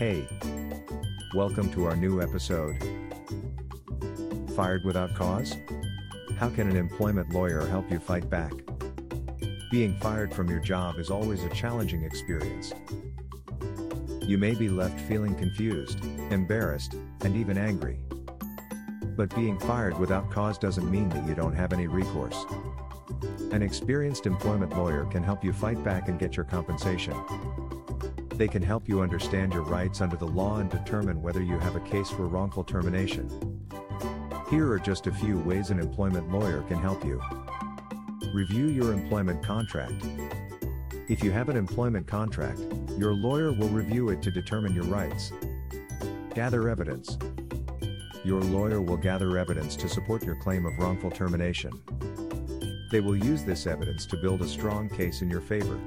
Hey! Welcome to our new episode. Fired without cause? How can an employment lawyer help you fight back? Being fired from your job is always a challenging experience. You may be left feeling confused, embarrassed, and even angry. But being fired without cause doesn't mean that you don't have any recourse. An experienced employment lawyer can help you fight back and get your compensation. They can help you understand your rights under the law and determine whether you have a case for wrongful termination. Here are just a few ways an employment lawyer can help you. Review your employment contract. If you have an employment contract, your lawyer will review it to determine your rights. Gather evidence. Your lawyer will gather evidence to support your claim of wrongful termination. They will use this evidence to build a strong case in your favor.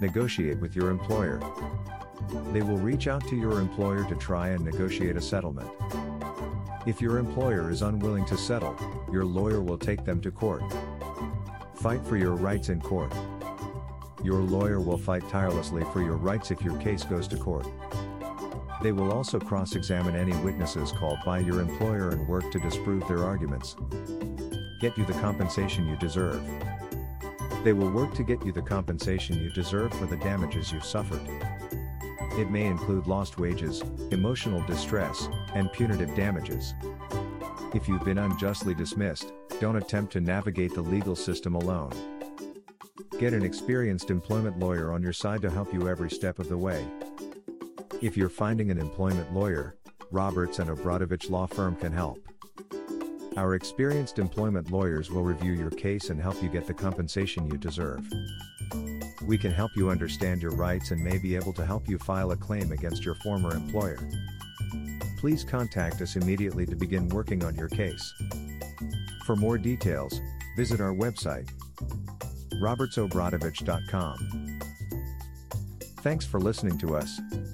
Negotiate with your employer. They will reach out to your employer to try and negotiate a settlement. If your employer is unwilling to settle, your lawyer will take them to court. Fight for your rights in court. Your lawyer will fight tirelessly for your rights if your case goes to court. They will also cross-examine any witnesses called by your employer and work to disprove their arguments. Get you the compensation you deserve. They will work to get you the compensation you deserve for the damages you've suffered. It may include lost wages, emotional distress, and punitive damages. If you've been unjustly dismissed, don't attempt to navigate the legal system alone. Get an experienced employment lawyer on your side to help you every step of the way. If you're finding an employment lawyer, Roberts and Obradovic Law Firm can help. Our experienced employment lawyers will review your case and help you get the compensation you deserve. We can help you understand your rights and may be able to help you file a claim against your former employer. Please contact us immediately to begin working on your case. For more details, visit our website, robertsobradovic.com. Thanks for listening to us.